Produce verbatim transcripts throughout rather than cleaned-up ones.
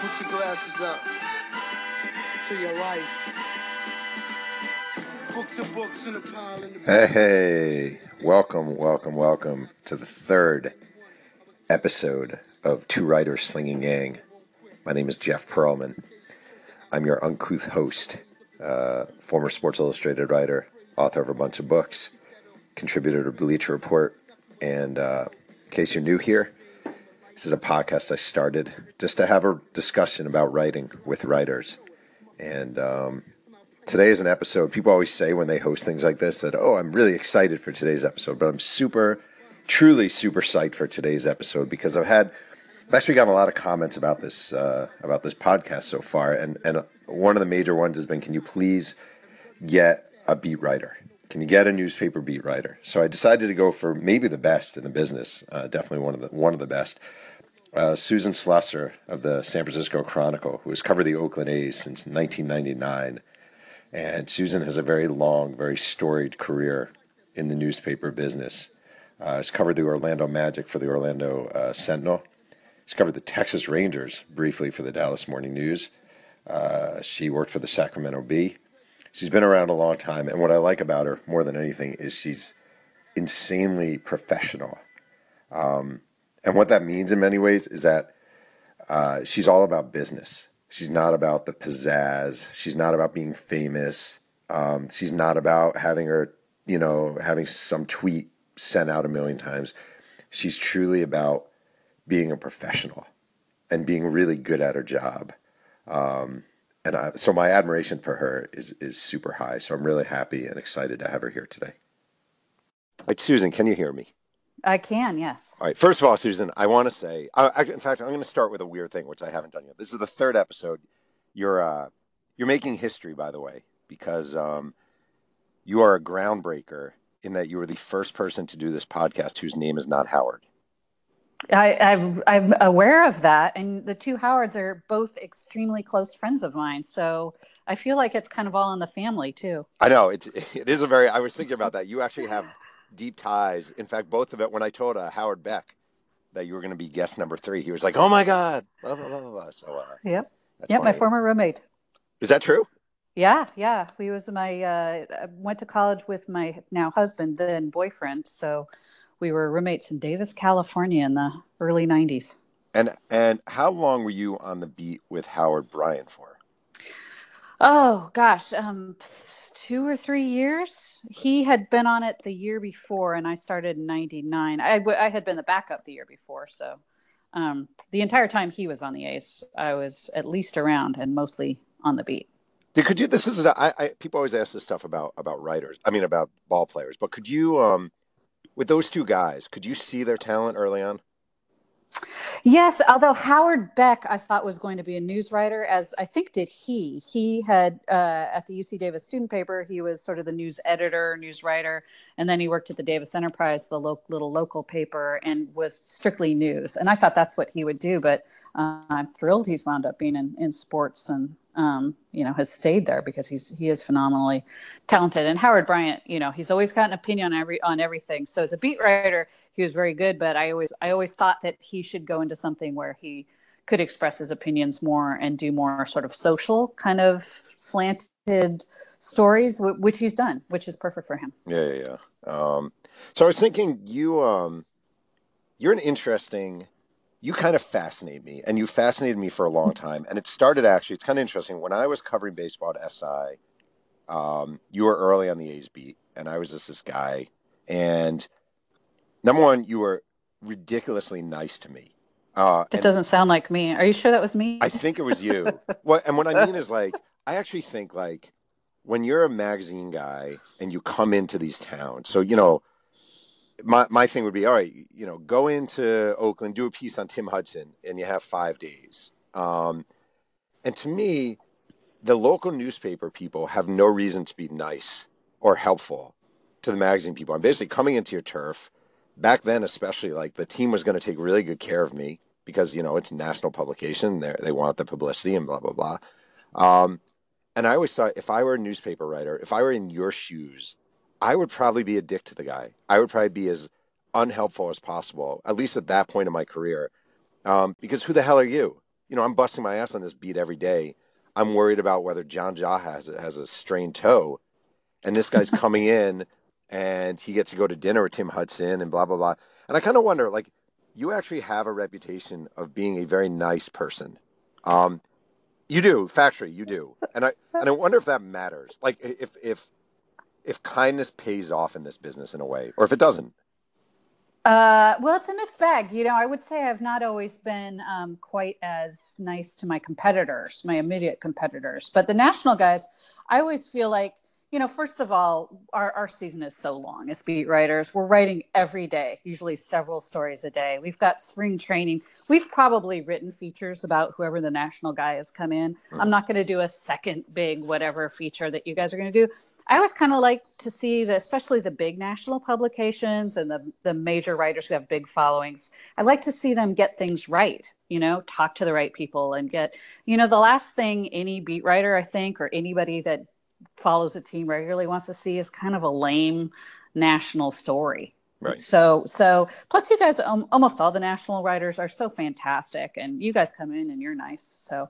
Put your glasses up to your life. Books and books in a pile in the Hey, hey. Welcome, welcome, welcome to the third episode of Two Writers Slinging Gang. My name is Jeff Pearlman. I'm your uncouth host, uh, former Sports Illustrated writer, author of a bunch of books, contributor to Bleacher Report, and uh, in case you're new here, this is a podcast I started just to have a discussion about writing with writers. And um, today is an episode, people always say when they host things like this that, oh, I'm really excited for today's episode, but I'm super, truly super psyched for today's episode because I've had, I've actually gotten a lot of comments about this, uh, about this podcast so far. And, and one of the major ones has been, can you please get a beat writer? Can you get a newspaper beat writer? So I decided to go for maybe the best in the business, uh, definitely one of the, one of the best. Uh, Susan Slusser of the San Francisco Chronicle, who has covered the Oakland A's since nineteen ninety-nine. And Susan has a very long, very storied career in the newspaper business. Uh, she's covered the Orlando Magic for the Orlando uh, Sentinel. She's covered the Texas Rangers briefly for the Dallas Morning News. Uh, she worked for the Sacramento Bee. She's been around a long time, and what I like about her more than anything is she's insanely professional. Um... And what that means in many ways is that uh, she's all about business. She's not about the pizzazz. She's not about being famous. Um, she's not about having her, you know, having some tweet sent out a million times. She's truly about being a professional and being really good at her job. Um, and I, so my admiration for her is is super high. So I'm really happy and excited to have her here today. All right, Susan, can you hear me? I can, yes. All right. First of all, Susan, I want to say, I, I, in fact, I'm going to start with a weird thing, which I haven't done yet. This is the third episode. You're uh, you're making history, by the way, because um, you are a groundbreaker in that you were the first person to do this podcast whose name is not Howard. I, I've, I'm aware of that. And the two Howards are both extremely close friends of mine. So I feel like it's kind of all in the family, too. I know. It's, it is a very, I was thinking about that. You actually have deep ties. In fact, both of it, when I told uh, Howard Beck that you were going to be guest number three, he was like, oh my God, blah, blah, blah, blah. So, uh, yep. Yep. Funny. My former roommate. Is that true? Yeah. Yeah. He was my, uh, I went to college with my now husband, then boyfriend. So we were roommates in Davis, California in the early nineties. And, and how long were you on the beat with Howard Bryant for? Oh gosh. Um, Two or three years. He had been on it the year before, and I started in ninety-nine. I, w- I had been the backup the year before, so um, the entire time he was on the A's, I was at least around and mostly on the beat. Could you? This is a, I, I, people always ask this stuff about about writers. I mean, about ball players. But could you, um, with those two guys, could you see their talent early on? Yes, although Howard Beck, I thought, was going to be a news writer, as I think did he. He had, uh, at the U C Davis student paper, he was sort of the news editor, news writer, and then he worked at the Davis Enterprise, the lo- little local paper, and was strictly news. And I thought that's what he would do, but uh, I'm thrilled he's wound up being in, in sports and, um, you know, has stayed there because he's he is phenomenally talented. And Howard Bryant, you know, he's always got an opinion on, every, on everything. So as a beat writer, he was very good, but I always I always thought that he should go into something where he could express his opinions more and do more sort of social kind of slanted stories, which he's done, which is perfect for him. Yeah, yeah, yeah. Um, so I was thinking you, um, you're an interesting, you kind of fascinate me, and you fascinated me for a long time. And it started actually, it's kind of interesting. When I was covering baseball at S I, um, you were early on the A's beat, and I was just this guy. And number one, you were ridiculously nice to me. Uh, that doesn't sound like me. Are you sure that was me? I think it was you. Well, and what I mean is, like, I actually think, like, when you're a magazine guy and you come into these towns, so, you know, my my thing would be, all right, you know, go into Oakland, do a piece on Tim Hudson, and you have five days. Um, and to me, the local newspaper people have no reason to be nice or helpful to the magazine people. I'm basically coming into your turf. Back then, especially, like, the team was going to take really good care of me because, you know, it's a national publication. They they want the publicity and blah, blah, blah. Um, and I always thought if I were a newspaper writer, if I were in your shoes, I would probably be a dick to the guy. I would probably be as unhelpful as possible, at least at that point in my career, um, because who the hell are you? you know, I'm busting my ass on this beat every day. I'm worried about whether John Ja has, has a strained toe, and this guy's coming in and he gets to go to dinner with Tim Hudson and blah, blah, blah. And I kind of wonder, like, you actually have a reputation of being a very nice person. Um, you do, factually, you do. And I, and I wonder if that matters. Like, if, if, if kindness pays off in this business in a way, or if it doesn't. Uh, well, it's a mixed bag. You know, I would say I've not always been um, quite as nice to my competitors, my immediate competitors. But the national guys, I always feel like, you know, first of all, our, our season is so long as beat writers. We're writing every day, usually several stories a day. We've got spring training. We've probably written features about whoever the national guy has come in. Mm-hmm. I'm not going to do a second big whatever feature that you guys are going to do. I always kind of like to see the, especially the big national publications and the, the major writers who have big followings. I like to see them get things right, you know, talk to the right people and get, you know, the last thing any beat writer, I think, or anybody that follows a team regularly wants to see is kind of a lame national story. Right. So, so plus you guys, um, almost all the national writers are so fantastic, and you guys come in and you're nice. So,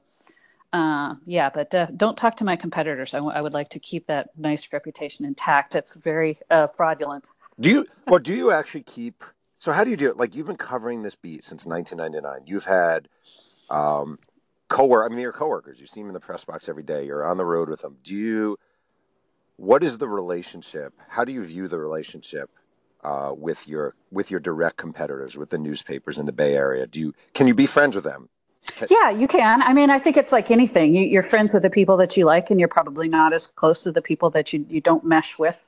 uh, yeah, but uh, don't talk to my competitors. I, w- I would like to keep that nice reputation intact. It's very uh, fraudulent. Do you, well, do you actually keep, so how do you do it? Like, you've been covering this beat since nineteen ninety-nine. You've had, um, Co-work, I mean, your coworkers. You see them in the press box every day. You're on the road with them. Do you? What is the relationship? How do you view the relationship uh, with your with your direct competitors, with the newspapers in the Bay Area? Do you? Can you be friends with them? Yeah, you can. I mean, I think it's like anything. You, you're friends with the people that you like, and you're probably not as close to the people that you, you don't mesh with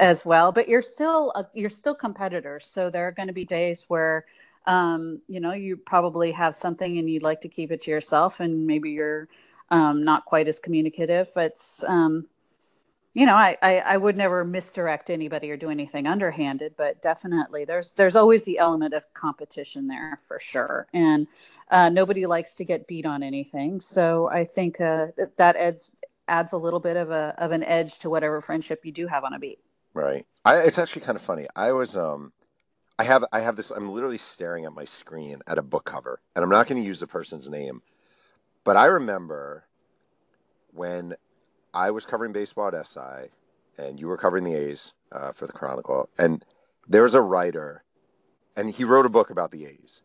as well. But you're still a, you're still competitors. So there are going to be days where, um, you know, you probably have something and you'd like to keep it to yourself, and maybe you're, um, not quite as communicative. It's, um, you know, I, I, I would never misdirect anybody or do anything underhanded, but definitely there's, there's always the element of competition there for sure. And, uh, nobody likes to get beat on anything. So I think, uh, that, that adds, adds a little bit of a, of an edge to whatever friendship you do have on a beat. Right. I, it's actually kind of funny. I was, um, I have I have this, I'm literally staring at my screen at a book cover, and I'm not going to use the person's name, but I remember when I was covering baseball at S I and you were covering the A's uh, for the Chronicle, and there was a writer, and he wrote a book about the A's,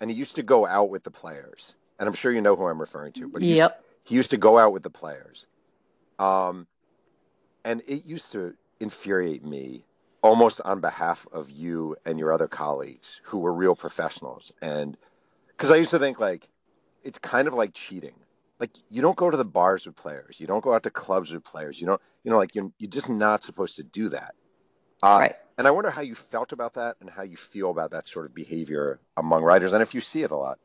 and he used to go out with the players, and I'm sure you know who I'm referring to, but he, yep. used, he used to go out with the players, um, and it used to infuriate me almost on behalf of you and your other colleagues who were real professionals. And because I used to think, like, it's kind of like cheating. Like, you don't go to the bars with players. You don't go out to clubs with players. You don't, you know, like, you're, you're just not supposed to do that. Uh, right. And I wonder how you felt about that and how you feel about that sort of behavior among writers, and if you see it a lot.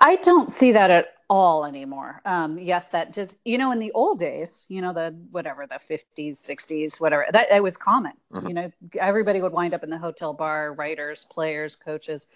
I don't see that at all anymore. Um, yes, that just, you know, in the old days, you know, the whatever, the fifties, sixties, whatever, that it was common. Mm-hmm. You know, everybody would wind up in the hotel bar, writers, players, coaches.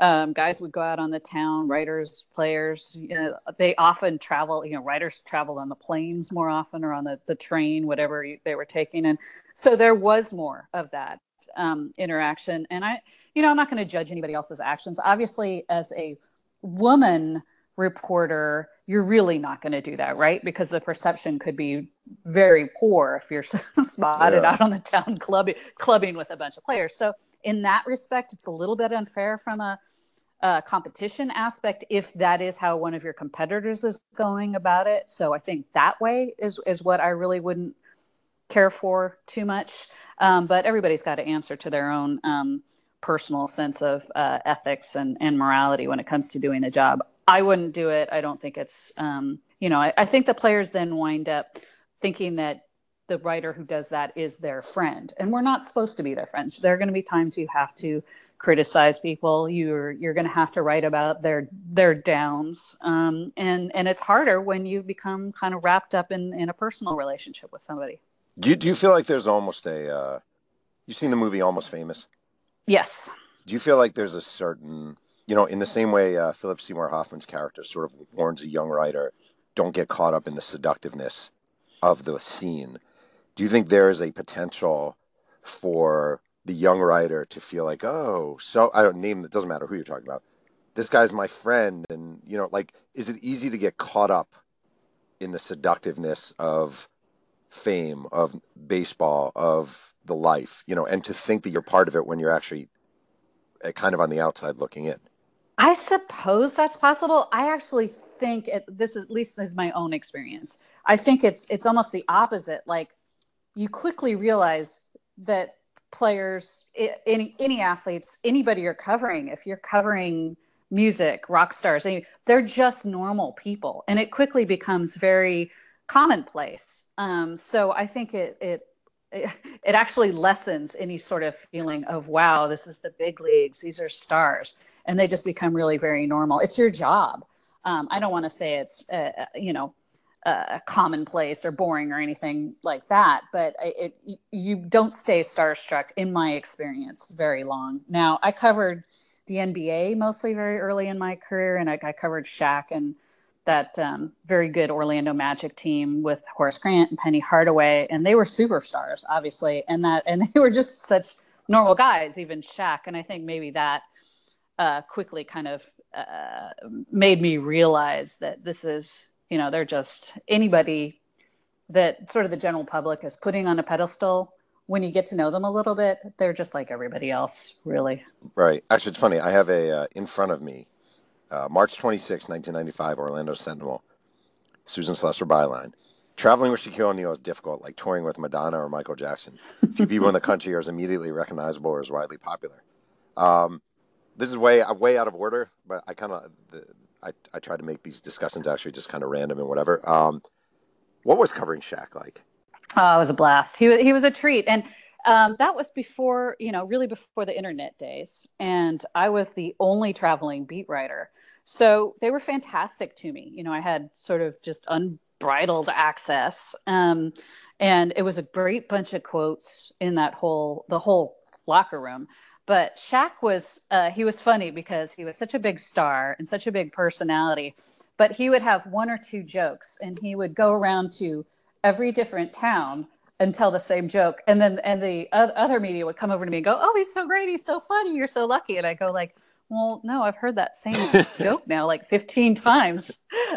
Um, guys would go out on the town, writers, players. You know, they often travel, you know, writers traveled on the planes more often, or on the, the train, whatever they were taking. And so there was more of that um, interaction. And I, you know, I'm not going to judge anybody else's actions. Obviously, as a woman reporter, you're really not going to do that, right? Because the perception could be very poor if you're spotted yeah. out on the town club, clubbing with a bunch of players. So in that respect, it's a little bit unfair from a, a competition aspect, if that is how one of your competitors is going about it. So I think that way is, is what I really wouldn't care for too much. Um, but everybody's got to answer to their own um, personal sense of uh, ethics and, and morality when it comes to doing the job. I wouldn't do it. I don't think it's, um, you know, I, I think the players then wind up thinking that the writer who does that is their friend, and we're not supposed to be their friends. There are going to be times you have to criticize people. You're, you're going to have to write about their, their downs. Um, and, and it's harder when you've become kind of wrapped up in, in a personal relationship with somebody. Do you, do you feel like there's almost a, uh, you've seen the movie Almost Famous? Yes. Do you feel like there's a certain, you know, in the same way uh, Philip Seymour Hoffman's character sort of warns a young writer, don't get caught up in the seductiveness of the scene. Do you think there is a potential for the young writer to feel like, oh, so, I don't name, it doesn't matter who you're talking about, this guy's my friend. And, you know, like, is it easy to get caught up in the seductiveness of fame, of baseball, of the life, you know, and to think that you're part of it when you're actually kind of on the outside looking in? I suppose that's possible. I actually think it, this is, at least this is my own experience. I think it's, it's almost the opposite. Like, you quickly realize that players, any, any athletes, anybody you're covering, if you're covering music, rock stars, they're just normal people. And it quickly becomes very commonplace. Um, so I think it, it, it, it actually lessens any sort of feeling of, wow, this is the big leagues. These are stars. And they just become really very normal. It's your job. Um, I don't want to say it's, uh, you know, uh, commonplace or boring or anything like that, but it, it, you don't stay starstruck, in my experience, very long. Now, I covered the N B A mostly very early in my career, and I, I covered Shaq and that um, very good Orlando Magic team with Horace Grant and Penny Hardaway, and they were superstars, obviously, and that, and they were just such normal guys, even Shaq, and I think maybe that uh, quickly kind of uh, made me realize that this is, you know, they're just anybody that sort of the general public is putting on a pedestal. When you get to know them a little bit, they're just like everybody else, really. Right. Actually, it's funny. I have a, uh, in front of me, uh, March twenty-sixth, nineteen ninety-five, Orlando Sentinel, Susan Slusser byline. Traveling with Shaquille O'Neal is difficult, like touring with Madonna or Michael Jackson. Few people in the country are as immediately recognizable or as widely popular. Um, this is way way out of order, but I kind of, I, I try to make these discussions actually just kind of random and whatever. Um, what was covering Shaq like? Oh, it was a blast. He, he was a treat. And um, that was before, you know, really before the internet days. And I was the only traveling beat writer. So they were fantastic to me. You know, I had sort of just unbridled access. Um, and it was a great bunch of quotes in that whole, the whole locker room. But Shaq was, uh, he was funny because he was such a big star and such a big personality. But he would have one or two jokes, and he would go around to every different town and tell the same joke. And then, and the other media would come over to me and go, oh, he's so great. He's so funny. You're so lucky. And I go like, well, no, I've heard that same joke now like fifteen times.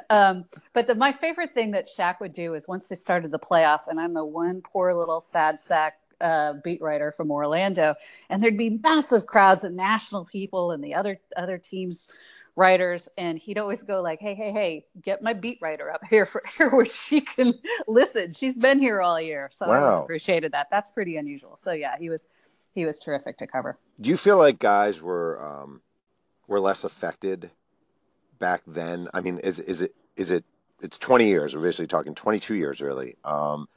Um, but the, my favorite thing that Shaq would do is once they started the playoffs, and I'm the one poor little sad sack uh, beat writer from Orlando, and there'd be massive crowds of national people and the other, other teams writers, and he'd always go like, hey, hey, hey, get my beat writer up here for here where she can listen. She's been here all year. So wow. I always appreciated that. That's pretty unusual. So yeah, he was he was terrific to cover. Do you feel like guys were um were less affected back then? I mean, is is it is it it's twenty years, we're basically talking twenty-two years really. Um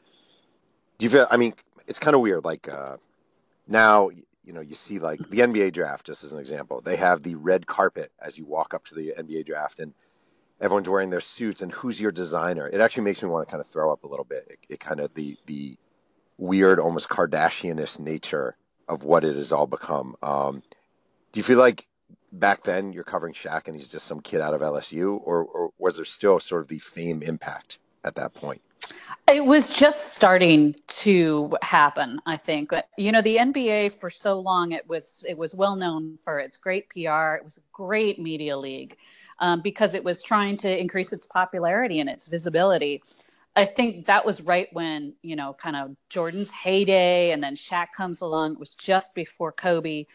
do you feel, I mean, it's kind of weird, like uh now you know, you see like the N B A draft, just as an example, they have the red carpet as you walk up to the N B A draft and everyone's wearing their suits and who's your designer. It actually makes me want to kind of throw up a little bit. It, it kind of the, the weird, almost Kardashian-ish nature of what it has all become. Um, do you feel like back then you're covering Shaq and he's just some kid out of L S U, or, or was there still sort of the fame impact at that point? It was just starting to happen, I think. But, you know, the N B A for so long, it was it was well known for its great P R. It was a great media league um, because it was trying to increase its popularity and its visibility. I think that was right when, you know, kind of Jordan's heyday, and then Shaq comes along. It was just before Kobe.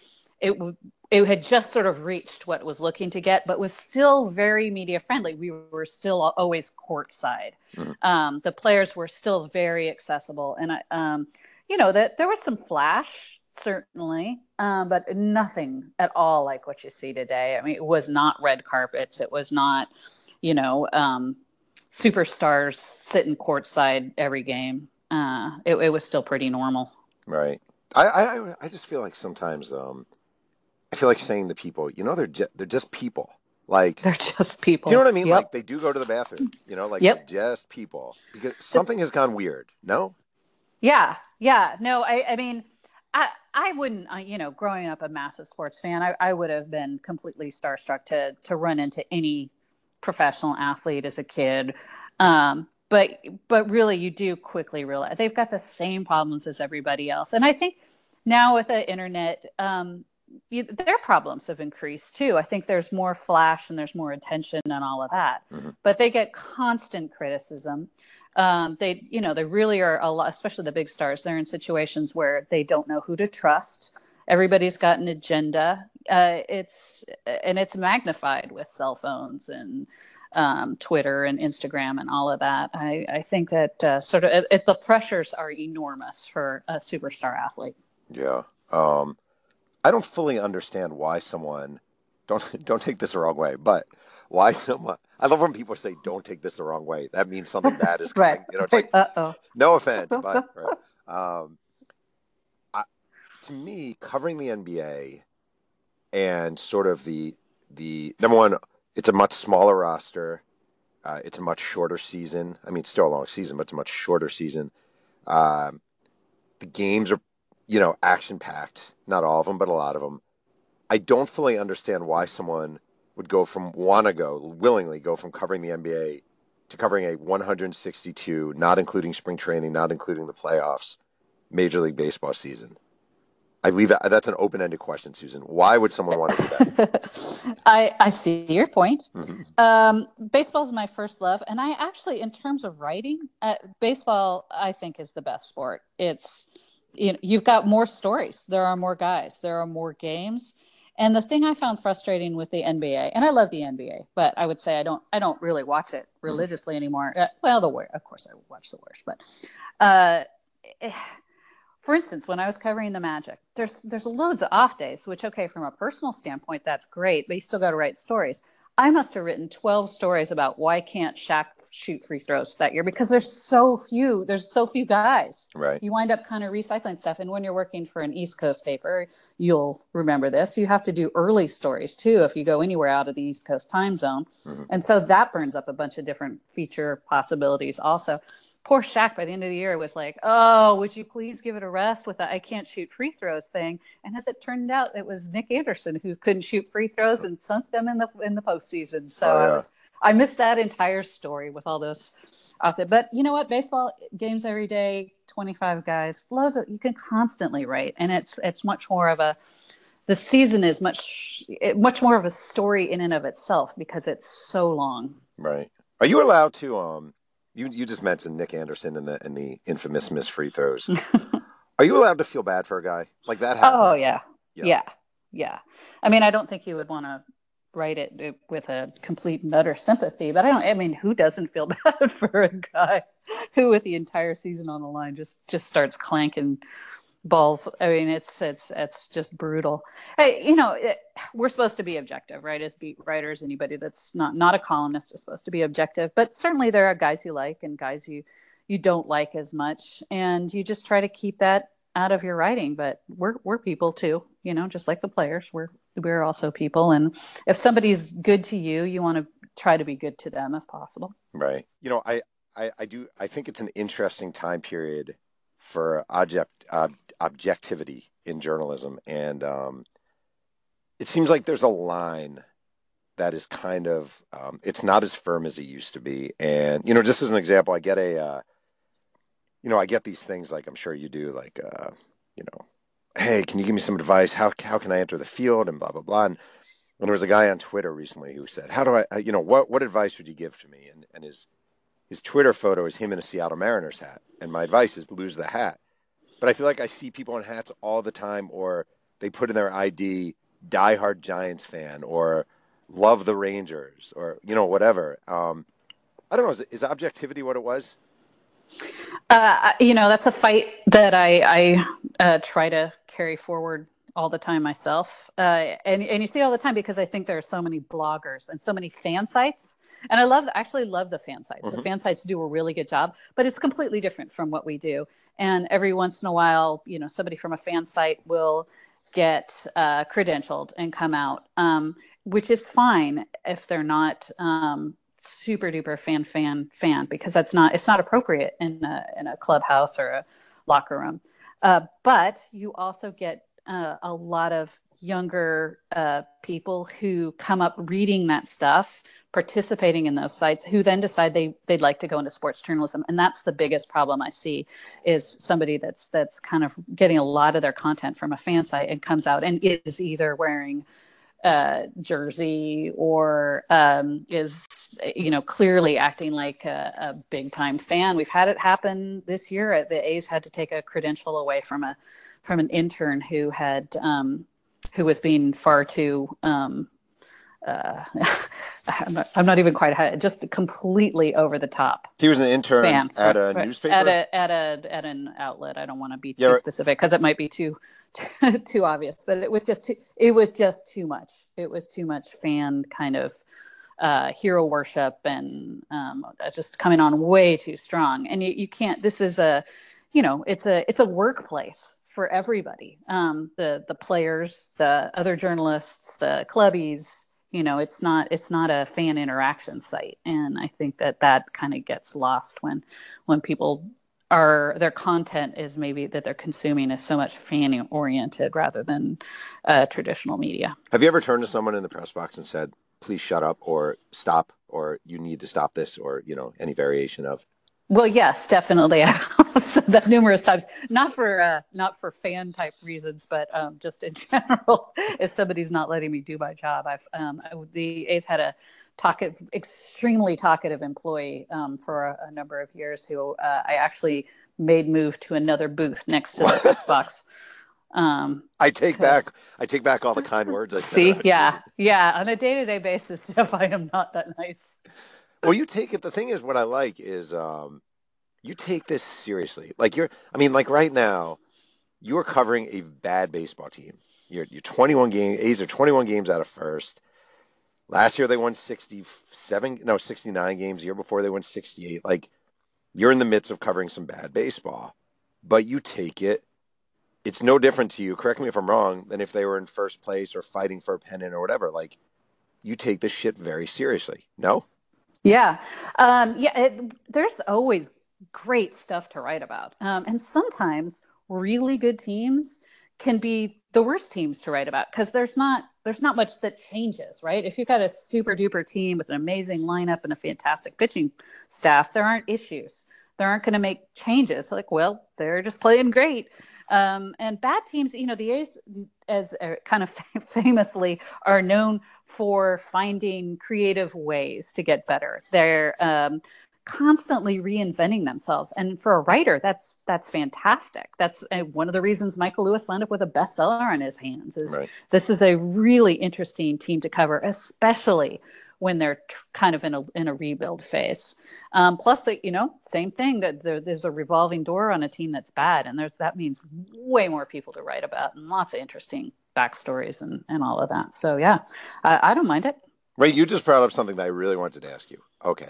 It w- it had just sort of reached what it was looking to get, but was still very media friendly. We were still always courtside. Mm-hmm. Um, the players were still very accessible. And, I, um, you know, that there was some flash, certainly, um, but nothing at all like what you see today. I mean, it was not red carpets. It was not, you know, um, superstars sitting courtside every game. Uh, it, it was still pretty normal. Right. I, I, I just feel like sometimes, um, I feel like saying to people, you know, they're ju- they're just people. Like they're just people. Do you know what I mean? Yep. Like they do go to the bathroom. You know, like yep. They're just people. Because something has gone weird. No. Yeah, yeah. No, I, I mean, I I wouldn't. Uh, you know, growing up a massive sports fan, I, I would have been completely starstruck to to run into any professional athlete as a kid. Um, but but really, you do quickly realize they've got the same problems as everybody else. And I think now with the internet, um, their problems have increased too. I think there's more flash and there's more attention and all of that, mm-hmm. but they get constant criticism. Um, they, you know, they really are a lot, especially the big stars. They're in situations where they don't know who to trust. Everybody's got an agenda. Uh, it's, and it's magnified with cell phones and um, Twitter and Instagram and all of that. I, I think that uh, sort of it, it, the pressures are enormous for a superstar athlete. Yeah. Um, I don't fully understand why someone don't, don't take this the wrong way, but why someone, I love when people say, don't take this the wrong way. That means something bad is coming. Right. You know, it's like, uh-oh. No offense, but right. um, I, to me, covering the N B A and sort of the, the number one, it's a much smaller roster. Uh, it's a much shorter season. I mean, it's still a long season, but it's a much shorter season. Um, the games are, you know, action-packed. Not all of them, but a lot of them. I don't fully understand why someone would go from, want to go, willingly go from covering the N B A to covering a one hundred sixty-two, not including spring training, not including the playoffs, Major League Baseball season. I leave that, that's an open-ended question, Susan. Why would someone want to do that? I, I see your point. Mm-hmm. Um, baseball is my first love. And I actually, in terms of writing, uh, baseball, I think, is the best sport. It's... You know, you've got more stories. There are more guys. There are more games. And the thing I found frustrating with the N B A, and I love the N B A, but I would say I don't, I don't really watch it religiously mm-hmm. anymore. Uh, well, the of course I watch the worst, but uh, for instance, when I was covering the Magic, there's there's loads of off days, which okay, from a personal standpoint, that's great, but you still got to write stories. I must have written twelve stories about why can't Shaq shoot free throws that year because there's so few, there's so few guys. Right. You wind up kind of recycling stuff. And when you're working for an East Coast paper, you'll remember this. You have to do early stories too if you go anywhere out of the East Coast time zone. Mm-hmm. And so that burns up a bunch of different feature possibilities also. Poor Shaq by the end of the year was like, oh, would you please give it a rest with that I can't shoot free throws thing. And as it turned out, it was Nick Anderson who couldn't shoot free throws and sunk them in the in the postseason. So oh, yeah. I, was, I missed that entire story with all those off there. But you know what? Baseball games every day, twenty-five guys, loads of, you can constantly write. And it's it's much more of a the season is much much more of a story in and of itself because it's so long. Right. Are you allowed to um You you just mentioned Nick Anderson and the and the infamous missed free throws. Are you allowed to feel bad for a guy like that? Happens. Oh yeah. yeah, yeah, yeah. I mean, I don't think you would want to write it with a complete and utter sympathy, but I don't. I mean, who doesn't feel bad for a guy who, with the entire season on the line, just just starts clanking balls? I mean, it's it's it's just brutal. Hey, you know, it, we're supposed to be objective, right? As beat writers, anybody that's not not a columnist is supposed to be objective. But certainly, there are guys you like and guys you you don't like as much, and you just try to keep that out of your writing. But we're we're people too, you know, just like the players. We're we're also people, and if somebody's good to you, you want to try to be good to them if possible. Right. You know, I I, I do. I think it's an interesting time period for object. Uh, objectivity in journalism. And um, it seems like there's a line that is kind of, um, it's not as firm as it used to be. And, you know, just as an example, I get a, uh, you know, I get these things like I'm sure you do, like, uh, you know, hey, can you give me some advice? How how can I enter the field and blah, blah, blah. And, and there was a guy on Twitter recently who said, how do I, you know, what, what advice would you give to me? And, and his, his Twitter photo is him in a Seattle Mariners hat. And my advice is lose the hat. But I feel like I see people in hats all the time, or they put in their I D, diehard Giants fan, or love the Rangers, or, you know, whatever. Um, I don't know. Is, is objectivity what it was? Uh, you know, that's a fight that I, I uh, try to carry forward all the time myself. Uh, and, and you see it all the time because I think there are so many bloggers and so many fan sites. And I love, actually love the fan sites. Mm-hmm. The fan sites do a really good job, but it's completely different from what we do. And every once in a while, you know, somebody from a fan site will get uh, credentialed and come out, um, which is fine if they're not um, super duper fan, fan, fan, because that's not, it's not appropriate in a, in a clubhouse or a locker room. Uh, but you also get uh, a lot of younger uh, people who come up reading that stuff, participating in those sites, who then decide they they'd like to go into sports journalism. And that's the biggest problem I see, is somebody that's that's kind of getting a lot of their content from a fan site and comes out and is either wearing a jersey or um, is, you know, clearly acting like a, a big time fan. We've had it happen this year. The A's had to take a credential away from a from an intern who had um, who was being far too um, Uh, I'm, not, I'm not even quite just completely over the top. He was an intern fan, at a right, newspaper at a at a at an outlet. I don't want to be yeah, too right. specific because it might be too too obvious. But it was just too, it was just too much. It was too much fan kind of uh, hero worship and um, just coming on way too strong. And you, you can't. This is a you know it's a it's a workplace for everybody. Um, the the players, the other journalists, the clubbies. You know, it's not it's not a fan interaction site, and I think that that kind of gets lost when when people are their content is maybe that they're consuming is so much fan oriented rather than uh, traditional media. Have you ever turned to someone in the press box and said, "Please shut up," or "Stop," or "You need to stop this," or you know, any variation of? Well, yes, definitely. I've said that numerous times, not for uh, not for fan type reasons, but um, just in general. If somebody's not letting me do my job, I've um, I, the A's had a talkative, extremely talkative employee um, for a, a number of years who uh, I actually made move to another booth next to the press box. Um, I take back, I take back all the kind words I said. See, yeah, you. yeah. On a day to day basis, Jeff, I am not that nice. Well, you take it. The thing is, what I like is um, you take this seriously. Like you're, I mean, like right now, you are covering a bad baseball team. You're, you're twenty-one games. A's are twenty-one games out of first. Last year they won sixty-seven, no, sixty-nine games. The year before they won sixty-eight. Like you're in the midst of covering some bad baseball, but you take it. It's no different to you. Correct me if I'm wrong. Than if they were in first place or fighting for a pennant or whatever. Like you take this shit very seriously. No. Yeah. Um, yeah. It, there's always great stuff to write about. Um, and sometimes really good teams can be the worst teams to write about because there's not there's not much that changes, right? If you've got a super duper team with an amazing lineup and a fantastic pitching staff, there aren't issues. There aren't going to make changes. Like, well, they're just playing great. Um, and bad teams, you know, the A's as uh, kind of famously are known for finding creative ways to get better. They're um, constantly reinventing themselves. And for a writer, that's that's fantastic. That's uh, one of the reasons Michael Lewis wound up with a bestseller on his hands. Is right. This is a really interesting team to cover, especially when they're t- kind of in a in a rebuild phase. Um, plus, you know, same thing, that there, there's a revolving door on a team that's bad. And there's that means way more people to write about and lots of interesting backstories and, and all of that. So, yeah, I, I don't mind it. Right. You just brought up something that I really wanted to ask you. OK,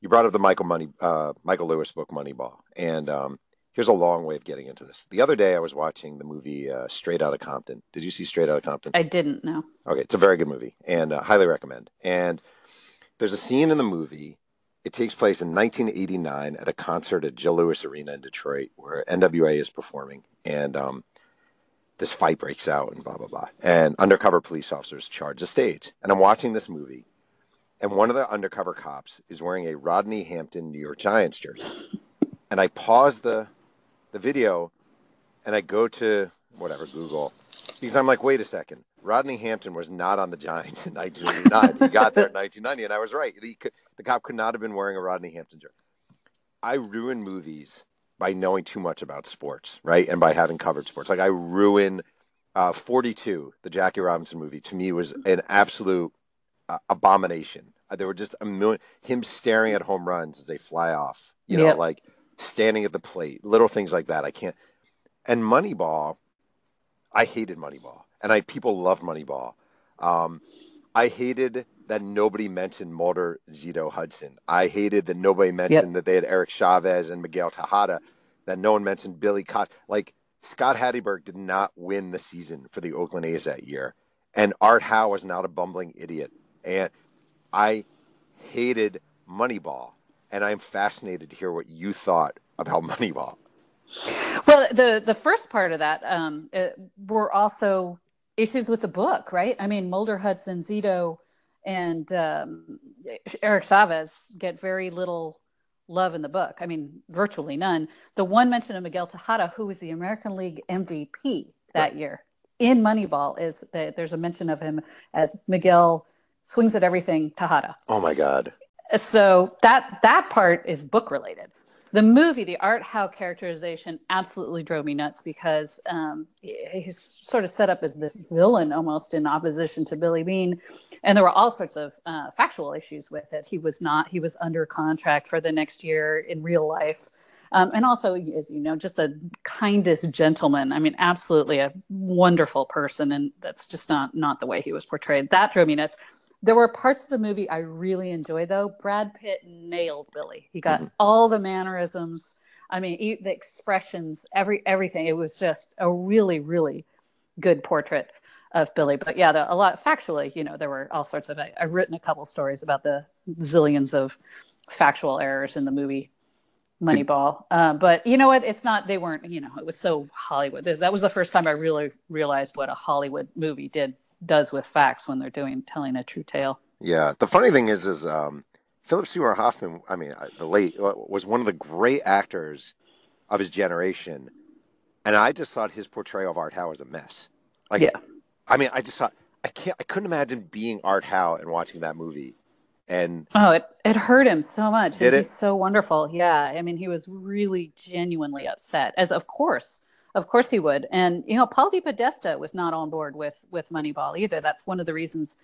you brought up the Michael Money, uh, Michael Lewis book, Moneyball. And um, here's a long way of getting into this. The other day I was watching the movie uh, Straight Outta Compton. Did you see Straight Outta Compton? I didn't, no. OK, it's a very good movie and uh, highly recommend. And there's a scene in the movie. It takes place in nineteen eighty-nine at a concert at Joe Louis Arena in Detroit where N W A is performing. And um, this fight breaks out and blah, blah, blah. And undercover police officers charge the stage. And I'm watching this movie. And one of the undercover cops is wearing a Rodney Hampton New York Giants jersey. And I pause the, the video and I go to whatever, Google. Because I'm like, wait a second. Rodney Hampton was not on the Giants in nineteen eighty-nine. He got there in nineteen ninety, and I was right. The, the cop could not have been wearing a Rodney Hampton jersey. I ruin movies by knowing too much about sports, right? And by having covered sports. Like I ruin uh, forty-two, the Jackie Robinson movie, to me was an absolute uh, abomination. Uh, there were just a million, him staring at home runs as they fly off, you know, yep. Like standing at the plate, little things like that. I can't. And Moneyball, I hated Moneyball. And I people love Moneyball. Um, I hated that nobody mentioned Mulder, Zito, Hudson. I hated that nobody mentioned yep. that they had Eric Chavez and Miguel Tejada. That no one mentioned Billy Cott. Like Scott Hatteberg did not win the season for the Oakland A's that year, and Art Howe was not a bumbling idiot. And I hated Moneyball, and I'm fascinated to hear what you thought about Moneyball. Well, the the first part of that um, it, we're also. Issues with the book, right? I mean, Mulder, Hudson, Zito, and um, Eric Chavez get very little love in the book. I mean, virtually none. The one mention of Miguel Tejada, who was the American League M V P that right. year in Moneyball, is that there's a mention of him as Miguel swings at everything Tejada. Oh my God. So that, that part is book related. The movie, the Art Howe characterization absolutely drove me nuts because um, he's sort of set up as this villain almost in opposition to Billy Beane. And there were all sorts of uh, factual issues with it. He was not, he was under contract for the next year in real life. Um, and also, as you know, just the kindest gentleman. I mean, absolutely a wonderful person. And that's just not, not the way he was portrayed. That drove me nuts. There were parts of the movie I really enjoyed, though. Brad Pitt nailed Billy. He got mm-hmm. all the mannerisms. I mean, he, the expressions, every everything. It was just a really, really good portrait of Billy. But yeah, the, a lot factually, you know, there were all sorts of. I, I've written a couple stories about the zillions of factual errors in the movie Moneyball. Uh, but you know what? It's not. They weren't. You know, it was so Hollywood. That was the first time I really realized what a Hollywood movie did. does with facts when they're doing telling a true tale. Yeah, the funny thing is, is um, Philip Seymour Hoffman. I mean, the late was one of the great actors of his generation, and I just thought his portrayal of Art Howe was a mess. Like, yeah. I mean, I just thought I can't. I couldn't imagine being Art Howe and watching that movie. And oh, it it hurt him so much. Did it? He's so wonderful. Yeah, I mean, he was really genuinely upset. As of course. Of course he would. And, you know, Paul De Podesta was not on board with, with Moneyball either. That's one of the reasons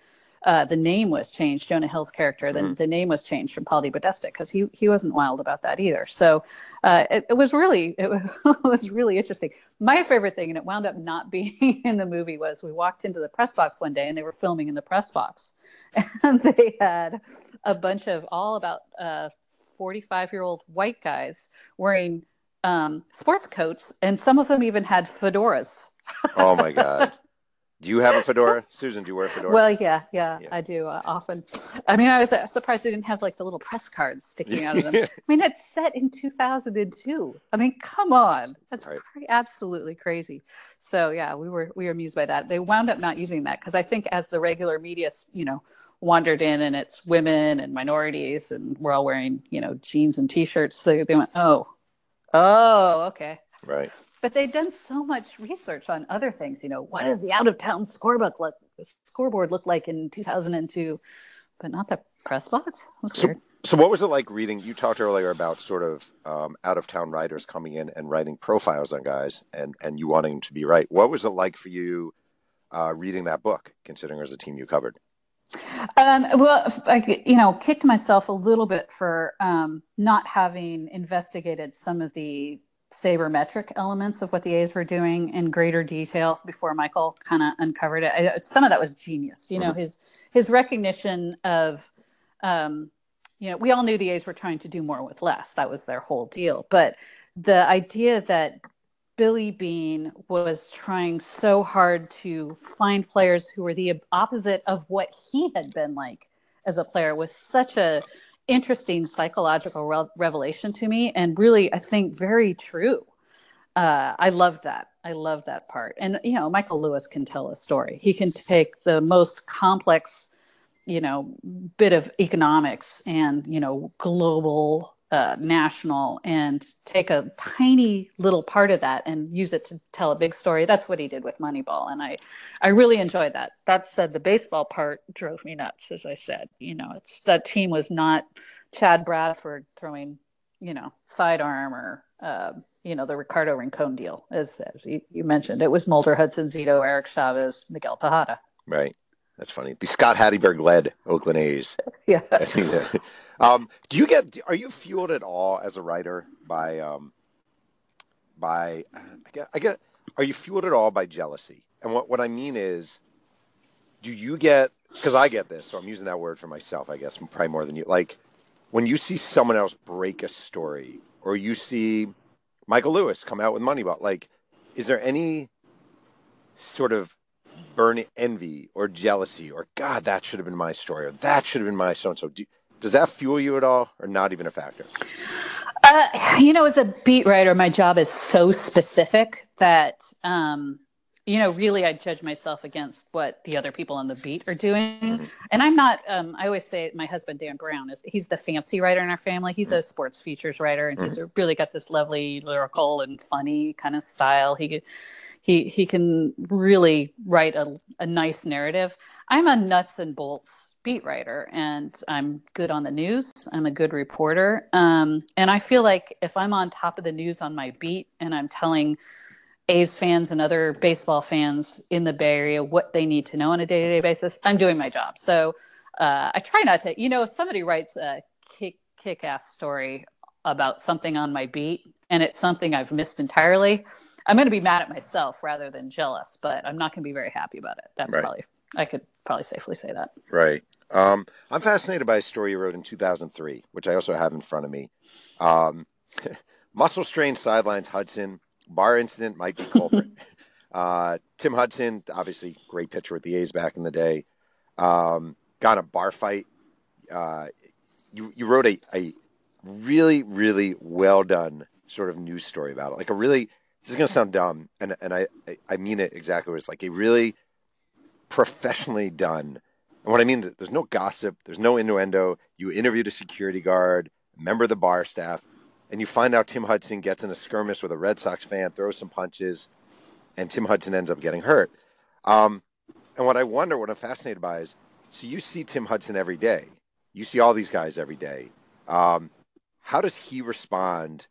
uh, the name was changed. Jonah Hill's character, the, mm-hmm. the name was changed from Paul De Podesta because he, he wasn't wild about that either. So uh, it, it was really it was, it was really interesting. My favorite thing, and it wound up not being in the movie, was we walked into the press box one day and they were filming in the press box. And they had a bunch of all about uh, forty-five-year-old white guys wearing Um, sports coats, and some of them even had fedoras. Oh my God. Do you have a fedora? Susan, do you wear a fedora? Well, yeah, yeah, yeah. I do uh, often. I mean, I was uh, surprised they didn't have like the little press cards sticking out of them. I mean, it's set in two thousand two. I mean, come on. That's right. pretty, absolutely crazy. So yeah, we were, we were amused by that. They wound up not using that because I think as the regular media, you know, wandered in and it's women and minorities and we're all wearing, you know, jeans and t-shirts. So they went, oh, Oh, okay. Right. But they've done so much research on other things. You know, what does the out-of-town scorebook look, scoreboard look like in two thousand two? But not the press box. So, weird. So what was it like reading? You talked earlier about sort of um, out-of-town writers coming in and writing profiles on guys and, and you wanting to be right. What was it like for you uh, reading that book, considering it was a team you covered? Um, well, I, you know, kicked myself a little bit for um, not having investigated some of the sabermetric elements of what the A's were doing in greater detail before Michael kind of uncovered it. I, some of that was genius. You know, his his recognition of, um, you know, we all knew the A's were trying to do more with less. That was their whole deal. But the idea that Billy Beane was trying so hard to find players who were the opposite of what he had been like as a player was such a interesting psychological re- revelation to me. And really, I think very true. Uh, I loved that. I loved that part. And, you know, Michael Lewis can tell a story. He can take the most complex, you know, bit of economics and, you know, global Uh, national and take a tiny little part of that and use it to tell a big story. That's what he did with Moneyball. And I, I really enjoyed that. That said, the baseball part drove me nuts. As I said, you know, it's that team was not Chad Bradford throwing, you know, sidearm or, uh, you know, the Ricardo Rincon deal, as, as you, you mentioned, it was Mulder, Hudson, Zito, Eric Chavez, Miguel Tejada. Right. That's funny. The Scott Hatteberg led Oakland A's. Yeah. um, do you get? Are you fueled at all as a writer by? Um, by, I get, I get. Are you fueled at all by jealousy? And what, what I mean is, do you get? Because I get this, so I'm using that word for myself. I guess probably more than you. Like when you see someone else break a story, or you see Michael Lewis come out with Moneyball. Like, is there any sort of burning envy or jealousy or God, that should have been my story or that should have been my so-and-so? Do, does that fuel you at all or not even a factor? Uh, you know, as a beat writer, my job is so specific that um, you know, really I judge myself against what the other people on the beat are doing. Mm-hmm. And I'm not, um, I always say my husband, Dan Brown, is he's the fancy writer in our family. He's mm-hmm. a sports features writer, and mm-hmm. he's really got this lovely lyrical and funny kind of style. He, he, he can really write a, a nice narrative. I'm a nuts and bolts beat writer, and I'm good on the news. I'm a good reporter. Um, and I feel like if I'm on top of the news on my beat and I'm telling A's fans and other baseball fans in the Bay Area what they need to know on a day-to-day basis, I'm doing my job. So uh, I try not to, you know, if somebody writes a kick, kick-ass story about something on my beat and it's something I've missed entirely, I'm going to be mad at myself rather than jealous, but I'm not going to be very happy about it. That's right. probably, I could probably safely say that. Right. Um, I'm fascinated by a story you wrote in two thousand three, which I also have in front of me. Um, muscle strain sidelines Hudson. Bar incident might be culprit. uh, Tim Hudson, obviously great pitcher with the A's back in the day, um, got a bar fight. Uh, you you wrote a, a really, really well done sort of news story about it. Like a really, this is going to sound dumb, and and I, I mean it exactly what it's like, a really professionally done. And what I mean is there's no gossip, there's no innuendo. You interviewed a security guard, a member of the bar staff, and you find out Tim Hudson gets in a skirmish with a Red Sox fan, throws some punches, and Tim Hudson ends up getting hurt. Um, and what I wonder, what I'm fascinated by is, so you see Tim Hudson every day. You see all these guys every day. Um, how does he respond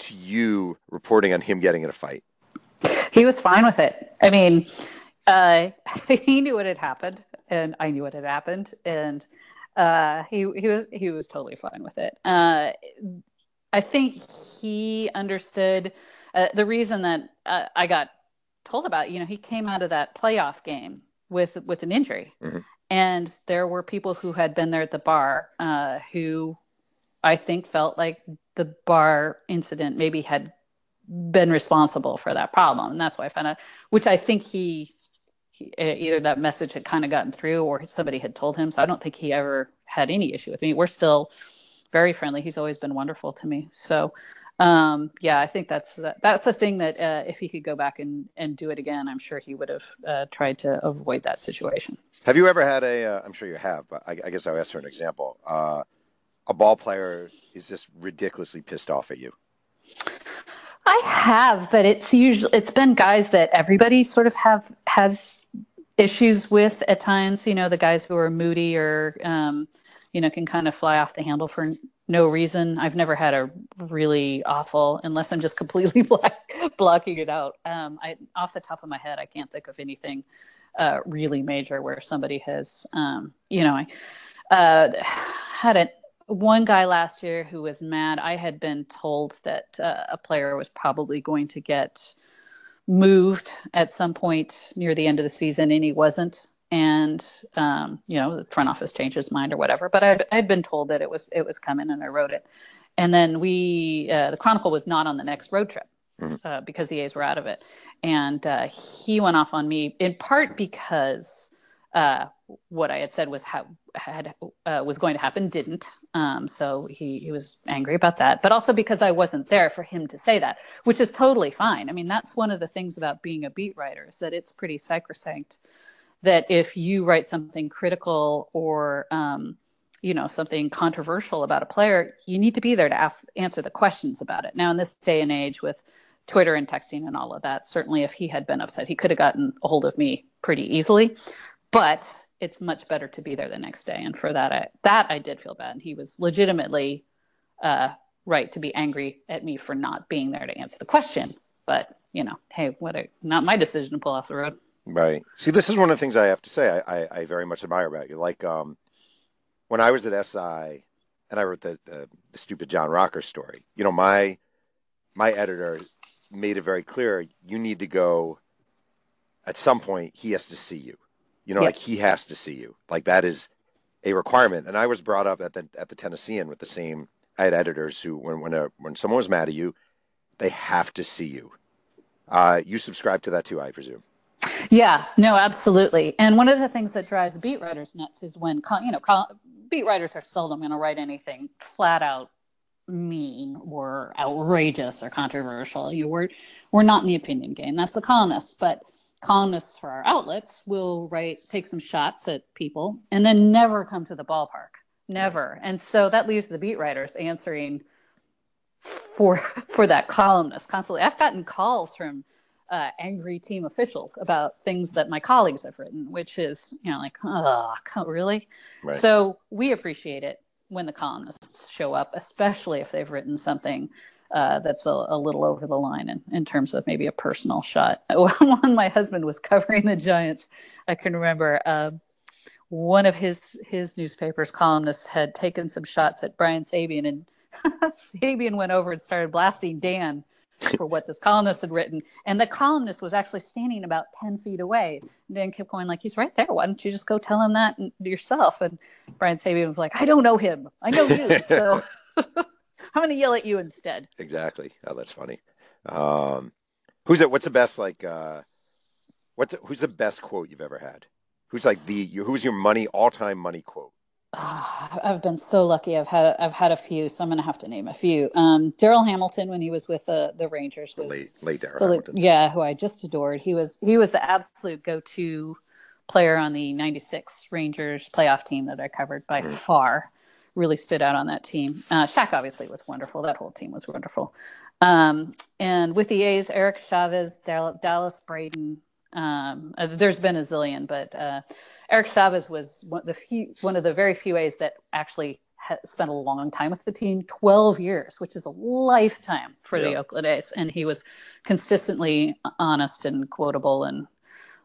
to you reporting on him getting in a fight? He was fine with it. I mean, uh, he knew what had happened, and I knew what had happened, and uh, he he was he was totally fine with it. Uh, I think he understood uh, the reason that uh, I got told about, you know, he came out of that playoff game with, with an injury. Mm-hmm. And there were people who had been there at the bar uh, who I think felt like the bar incident maybe had been responsible for that problem. And that's why I found out, which I think he, he either that message had kind of gotten through or somebody had told him. So I don't think he ever had any issue with me. We're still very friendly. He's always been wonderful to me. So, um, yeah, I think that's that, that's a thing that uh, if he could go back and, and do it again, I'm sure he would have uh, tried to avoid that situation. Have you ever had a? Uh, I'm sure you have, but I, I guess I'll ask for an example. Uh, a ball player is just ridiculously pissed off at you. I have, but it's usually it's been guys that everybody sort of have has issues with at times. You know, the guys who are moody or. Um, you know, can kind of fly off the handle for no reason. I've never had a really awful, unless I'm just completely black, blocking it out. Um, I, off the top of my head, I can't think of anything uh, really major where somebody has, um, you know, I uh, had a, one guy last year who was mad. I had been told that uh, a player was probably going to get moved at some point near the end of the season, and he wasn't. And, um, you know, the front office changed his mind or whatever. But I'd, I'd been told that it was it was coming, and I wrote it. And then we, uh, the Chronicle was not on the next road trip mm-hmm. uh, because the A's were out of it. And uh, he went off on me in part because uh, what I had said was ha- had uh, was going to happen didn't. Um, so he, he was angry about that. But also because I wasn't there for him to say that, which is totally fine. I mean, that's one of the things about being a beat writer is that it's pretty sacrosanct. That if you write something critical or, um, you know, something controversial about a player, you need to be there to ask, answer the questions about it. Now, in this day and age with Twitter and texting and all of that, certainly if he had been upset, he could have gotten a hold of me pretty easily. But it's much better to be there the next day. And for that, I, that I did feel bad. And he was legitimately uh, right to be angry at me for not being there to answer the question. But, you know, hey, what? A, not my decision to pull off the road. Right. See, this is one of the things I have to say I, I, I very much admire about you. Like um, when I was at S I and I wrote the, the, the stupid John Rocker story, you know, my my editor made it very clear you need to go at some point. He has to see you, you know, yeah. like he has to see you like that is a requirement. And I was brought up at the at the Tennessean with the same. I had editors who when when, a, when someone was mad at you, they have to see you. Uh, you subscribe to that, too, I presume. Yeah, no, absolutely. And one of the things that drives beat writers nuts is when, you know, beat writers are seldom going to write anything flat out mean or outrageous or controversial. You were, we're not in the opinion game. That's the columnist. But columnists for our outlets will write, take some shots at people, and then never come to the ballpark. Never. And so that leaves the beat writers answering for for that columnist constantly. I've gotten calls from uh, angry team officials about things that my colleagues have written, which is, you know, like, oh, really? Right. So we appreciate it when the columnists show up, especially if they've written something uh, that's a, a little over the line in, in terms of maybe a personal shot. When my husband was covering the Giants, I can remember uh, one of his, his newspaper's columnists had taken some shots at Brian Sabean, and Sabean went over and started blasting Dan for what this columnist had written. And the columnist was actually standing about ten feet away. Dan kept going like, he's right there. Why don't you just go tell him that yourself? And Brian Sabean was like, I don't know him. I know you. So I'm going to yell at you instead. Exactly. Oh, that's funny. Um, who's it? What's the best, like, uh, what's, who's the best quote you've ever had? Who's like the, who's your money, all-time money quote? Oh, I've been so lucky. I've had, I've had a few, so I'm going to have to name a few. Um, Daryl Hamilton, when he was with the, the Rangers, was late, late Daryl Hamilton. Yeah. Who I just adored. He was, he was the absolute go-to player on the ninety-six Rangers playoff team that I covered by mm. far. Really stood out on that team. Uh, Shaq obviously was wonderful. That whole team was wonderful. Um, and with the A's, Eric Chavez, Dal- Dallas Braden, Um, there's been a zillion, but uh, Eric Chavez was one of the few, one of the very few A's that actually ha- spent a long time with the team, twelve years, which is a lifetime for yeah. the Oakland A's. And he was consistently honest and quotable and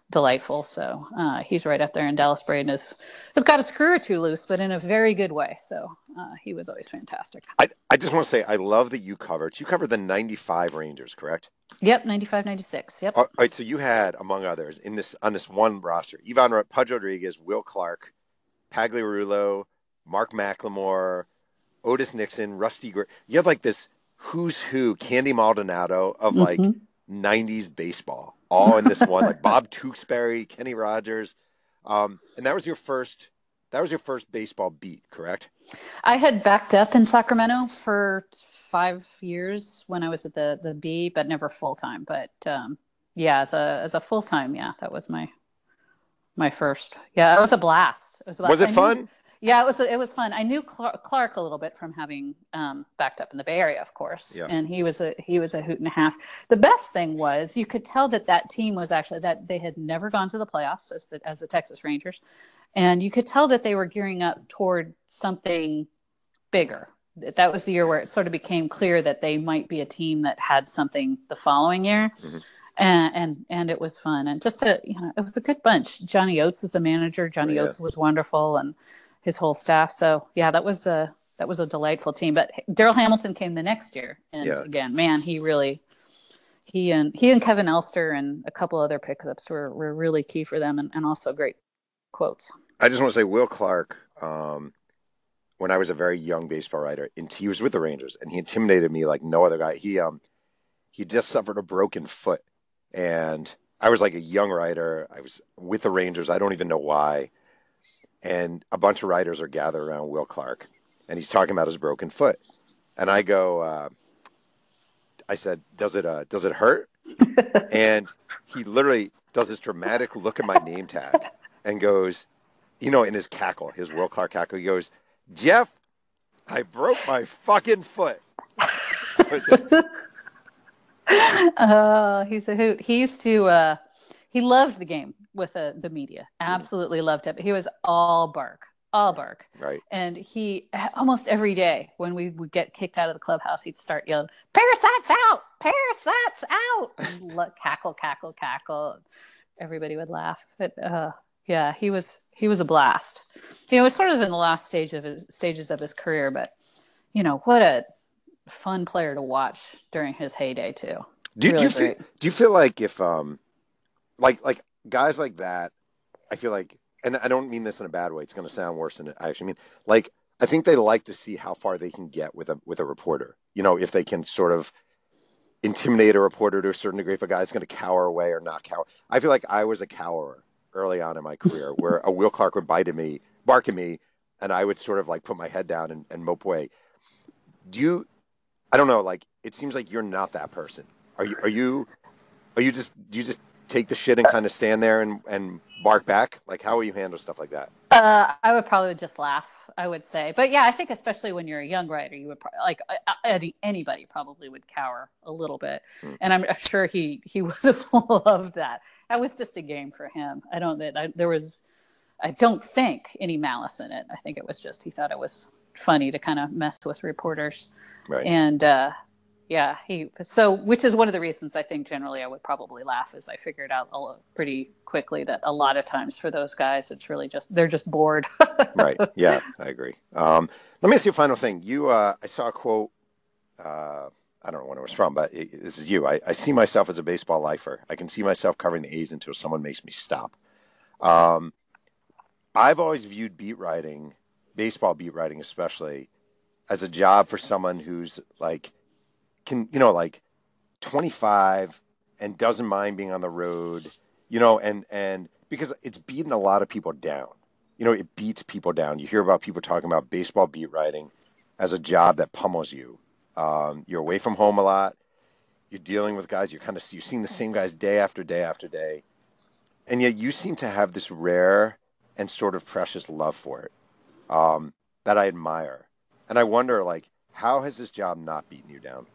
delightful. So uh, he's right up there. And Dallas Braden is, has got a screw or two loose, but in a very good way. So uh, he was always fantastic. I, I just want to say, I love that you covered, you covered the ninety-five Rangers, correct? Yep, ninety-five, ninety-six. Yep. All right, so you had, among others, in this on this one roster, Ivan Pudge Rodriguez, Will Clark, Pagliarulo, Mark McLemore, Otis Nixon, Rusty Gray. You had like this who's who, Candy Maldonado of like mm-hmm. nineties baseball, all in this one, like Bob Tewksbury, Kenny Rogers, um, and that was your first. That was your first baseball beat, correct? I had backed up in Sacramento for five years when I was at the, the B, but never full time. But um, yeah, as a as a full time, yeah, that was my my first. Yeah, it was a blast. It was, a blast. was it I fun? Knew, yeah, it was. It was fun. I knew Clark a little bit from having um, backed up in the Bay Area, of course, yeah. and he was a he was a hoot and a half. The best thing was you could tell that that team was actually that they had never gone to the playoffs as the as the Texas Rangers. And you could tell that they were gearing up toward something bigger. That was the year where it sort of became clear that they might be a team that had something the following year. Mm-hmm. And, and and it was fun. And just a, you know, it was a good bunch. Johnny Oates is the manager. Johnny yeah. Oates was wonderful, and his whole staff. So yeah, that was a, that was a delightful team. But Daryl Hamilton came the next year. And yeah. again, man, he really, he and he and Kevin Elster and a couple other pickups were, were really key for them, and, and also great quotes. I just want to say Will Clark, um, when I was a very young baseball writer, and he was with the Rangers, and he intimidated me like no other guy. He um, he just suffered a broken foot, and I was like a young writer. I was with the Rangers. I don't even know why. And a bunch of writers are gathered around Will Clark, and he's talking about his broken foot. And I go, uh, I said, does it uh, does it hurt? And he literally does this dramatic look at my name tag and goes, you know, in his cackle, his Will Clark cackle, he goes, Jeff, I broke my fucking foot. Oh, he's a hoot. He used to, uh, he loved the game with uh, the media. Absolutely mm. loved it. But he was all bark, all bark. Right. And he, almost every day when we would get kicked out of the clubhouse, he'd start yelling, parasites out, parasites out. And cackle, cackle, cackle. Everybody would laugh. But, uh, yeah, he was he was a blast. He was sort of in the last stage of his, stages of his career, but you know what a fun player to watch during his heyday too. Do, really do you feel, do you feel like if um like like guys like that? I feel like, and I don't mean this in a bad way. It's going to sound worse than I actually mean. Like I think they like to see how far they can get with a with a reporter. You know, if they can sort of intimidate a reporter to a certain degree, if a guy's going to cower away or not cower. I feel like I was a cowerer early on in my career, where a Will Clark would bite at me, bark at me, and I would sort of like put my head down and, and mope away. Do you, I don't know, like, it seems like you're not that person. Are you, are you, are you just, do you just take the shit and kind of stand there and, and bark back? Like, how will you handle stuff like that? Uh, I would probably just laugh, I would say. But yeah, I think especially when you're a young writer, you would probably, like, I, anybody probably would cower a little bit. Hmm. And I'm sure he, he would have loved that. That was just a game for him. I don't that I, there was, I don't think any malice in it. I think it was just, he thought it was funny to kind of mess with reporters. Right. And, uh, yeah, he so which is one of the reasons I think generally I would probably laugh, is I figured out a, pretty quickly that a lot of times for those guys, it's really just they're just bored. Right. Yeah, I agree. Um, let me ask you a final thing. You uh, I saw a quote. Uh, I don't know when it was from, but it, this is you. I, I see myself as a baseball lifer. I can see myself covering the A's until someone makes me stop. Um, I've always viewed beat writing, baseball beat writing especially, as a job for someone who's like, can, you know, like twenty-five and doesn't mind being on the road, you know, and, and because it's beating a lot of people down, you know, it beats people down. You hear about people talking about baseball beat writing as a job that pummels you. Um, you're away from home a lot. You're dealing with guys. You're kind of, you're seeing the same guys day after day after day. And yet you seem to have this rare and sort of precious love for it, um, that I admire. And I wonder, like, how has this job not beaten you down?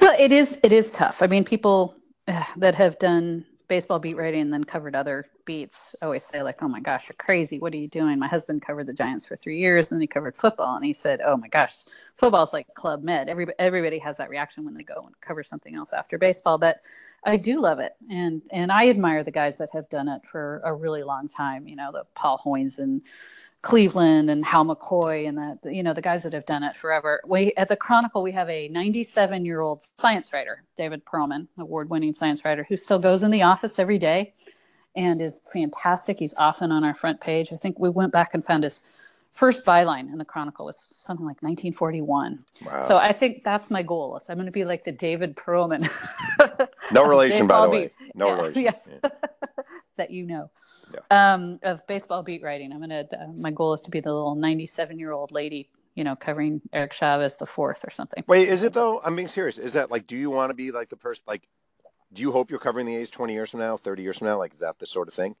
Well, it is, it is tough. I mean, people uh, that have done baseball beat writing and then covered other beats always say, like, oh my gosh, you're crazy. What are you doing? My husband covered the Giants for three years and he covered football. And he said, oh my gosh, football's like Club Med. Everybody, everybody has that reaction when they go and cover something else after baseball, but I do love it. And, and I admire the guys that have done it for a really long time. You know, the Paul Hoynes and Cleveland and Hal McCoy and the, you know, the guys that have done it forever. We at the Chronicle, we have a ninety-seven year old science writer, David Perlman, award winning science writer, who still goes in the office every day and is fantastic. He's often on our front page. I think we went back and found his first byline in the Chronicle was something like nineteen forty-one. Wow. So I think that's my goal. Is I'm going to be like the David Perlman. No relation, by the way. Beat. No yeah, relation. Yes. Yeah. That you know. Yeah. Um, of baseball beat writing. I'm gonna. Uh, my goal is to be the little ninety-seven year old lady, you know, covering Eric Chavez the fourth or something. Wait, is it though? I'm being serious. Is that like? Do you want to be like the person? Like, do you hope you're covering the A's twenty years from now, thirty years from now? Like, is that the sort of thing?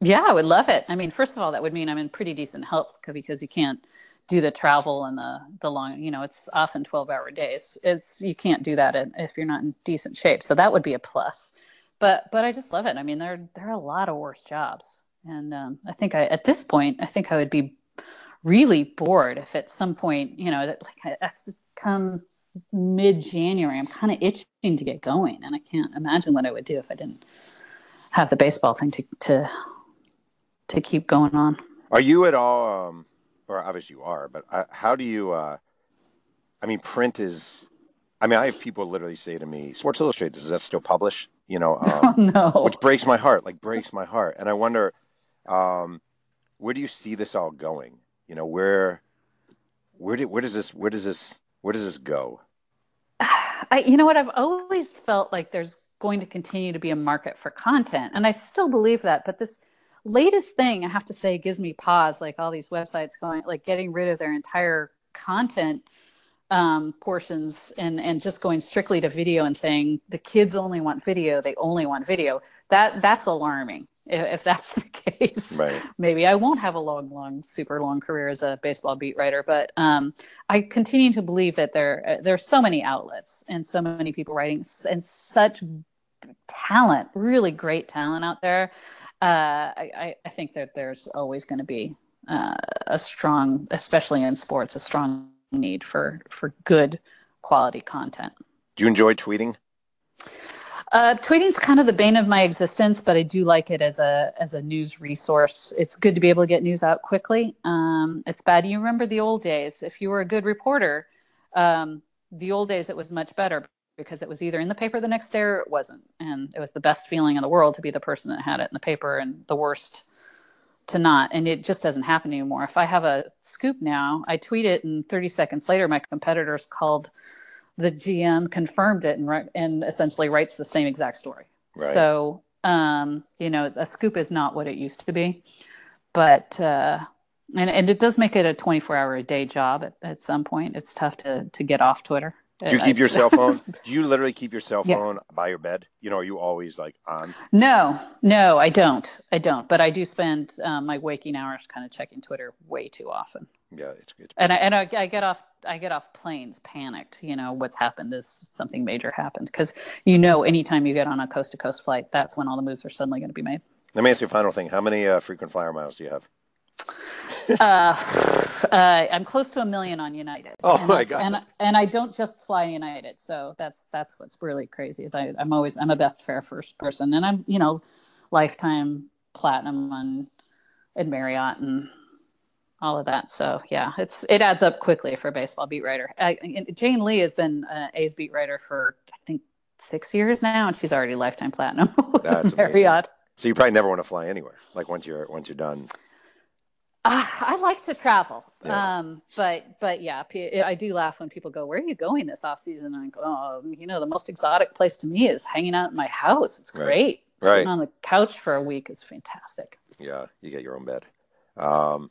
Yeah, I would love it. I mean, first of all, that would mean I'm in pretty decent health because you can't do the travel and the the long. You know, it's often twelve hour days. It's you can't do that if you're not in decent shape. So that would be a plus. But but I just love it. I mean, there, there are a lot of worse jobs. And um, I think I, at this point, I think I would be really bored if at some point, you know, that, like I, I come mid-January, I'm kind of itching to get going. And I can't imagine what I would do if I didn't have the baseball thing to to, to keep going on. Are you at all, um, or obviously you are, but I, how do you, uh, I mean, print is, I mean, I have people literally say to me, Sports Illustrated, does that still publish? You know, um, oh, no. Which breaks my heart, like breaks my heart. And I wonder, um, where do you see this all going? You know, where, where do, where does this, where does this, where does this go? I, you know what, I've always felt like there's going to continue to be a market for content. And I still believe that, but this latest thing I have to say gives me pause, like all these websites going, like getting rid of their entire content um, portions and, and just going strictly to video and saying the kids only want video. They only want video. That that's alarming. If, if that's the case, right. Maybe I won't have a long, long, super long career as a baseball beat writer, but, um, I continue to believe that there, uh, there are so many outlets and so many people writing and such talent, really great talent out there. Uh, I, I think that there's always going to be, uh, a strong, especially in sports, a strong need for for good quality content. Do you enjoy tweeting? Uh, tweeting's kind of the bane of my existence, but I do like it as a as a news resource. It's good to be able to get news out quickly. Um, it's bad. You remember the old days. If you were a good reporter, um, the old days it was much better because it was either in the paper the next day or it wasn't. And it was the best feeling in the world to be the person that had it in the paper and the worst to not. And it just doesn't happen anymore. If I have a scoop now, I tweet it and thirty seconds later, my competitors called the G M, confirmed it, and and essentially writes the same exact story. Right. So, um, you know, a scoop is not what it used to be, but, uh, and, and it does make it a twenty-four hour a day job at, at some point. It's tough to, to get off Twitter. Do you keep your cell phone? Do you literally keep your cell phone yeah. by your bed? You know, are you always like on? No, no, I don't. I don't. But I do spend um, my waking hours kind of checking Twitter way too often. Yeah, it's good. And I and I, I get off I get off planes panicked. You know, what's happened is something major happened, because you know, anytime you get on a coast to coast flight, that's when all the moves are suddenly going to be made. Let me ask you a final thing. How many uh, frequent flyer miles do you have? uh, uh, I'm close to a million on United. Oh and my God. And, and I don't just fly United. So that's, that's, what's really crazy is I, I'm always, I'm a best fare first person, and I'm, you know, lifetime platinum on at Marriott and all of that. So yeah, it's, it adds up quickly for a baseball beat writer. I, Jane Lee has been uh, A's beat writer for, I think, six years now, and she's already lifetime platinum. That's Marriott. Amazing. So you probably never want to fly anywhere. Like once you're, once you're done. Uh, I like to travel, yeah. um, but but yeah, I do laugh when people go, "Where are you going this off season?" And I go, "Oh, you know, the most exotic place to me is hanging out in my house. It's great. Right. Sitting right. on the couch for a week is fantastic." Yeah, you get your own bed. Um,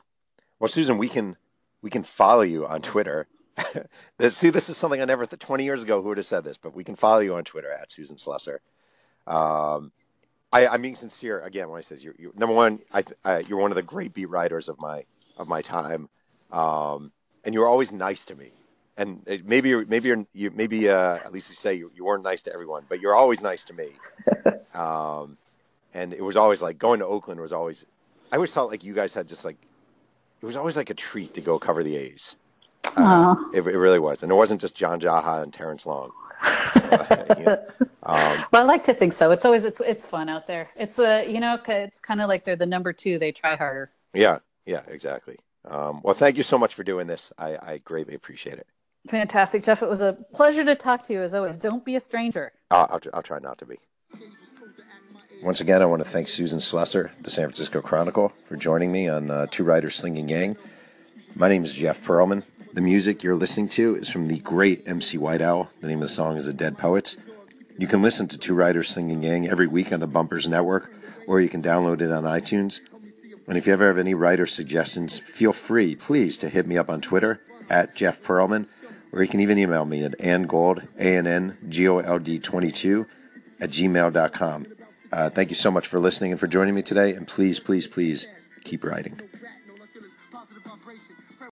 well, Susan, we can we can follow you on Twitter. See, this is something I never th- twenty years ago who would have said this, but we can follow you on Twitter at Susan Slusser. Um, I, I'm being sincere again when I say you're, you're number one. I, I, you're one of the great beat writers of my of my time, um, and you were always nice to me. And it, maybe you're, maybe you're, you maybe uh, at least you say you, you weren't nice to everyone, but you're always nice to me. Um, and it was always like going to Oakland was always. I always felt like you guys had just like it was always like a treat to go cover the A's. Uh, it, it really was, and it wasn't just John Jaha and Terrence Long. you know, um, well, I like to think so. It's always it's it's fun out there. It's a uh, you know it's kind of like they're the number two. They try harder. Yeah, yeah, exactly. Um, well, thank you so much for doing this. I, I greatly appreciate it. Fantastic, Jeff. It was a pleasure to talk to you as always. Don't be a stranger. I'll I'll, I'll try not to be. Once again, I want to thank Susan Slusser, the San Francisco Chronicle, for joining me on uh, Two Writers Slinging Gang. My name is Jeff Pearlman. The music you're listening to is from the great M C White Owl. The name of the song is The Dead Poets. You can listen to Two Writers Slinging Gang every week on the Bumpers Network, or you can download it on iTunes. And if you ever have any writer suggestions, feel free, please, to hit me up on Twitter, at Jeff Pearlman, or you can even email me at angold, A N N G O L D twenty-two, at gmail dot com. Uh, thank you so much for listening and for joining me today, and please, please, please, keep writing.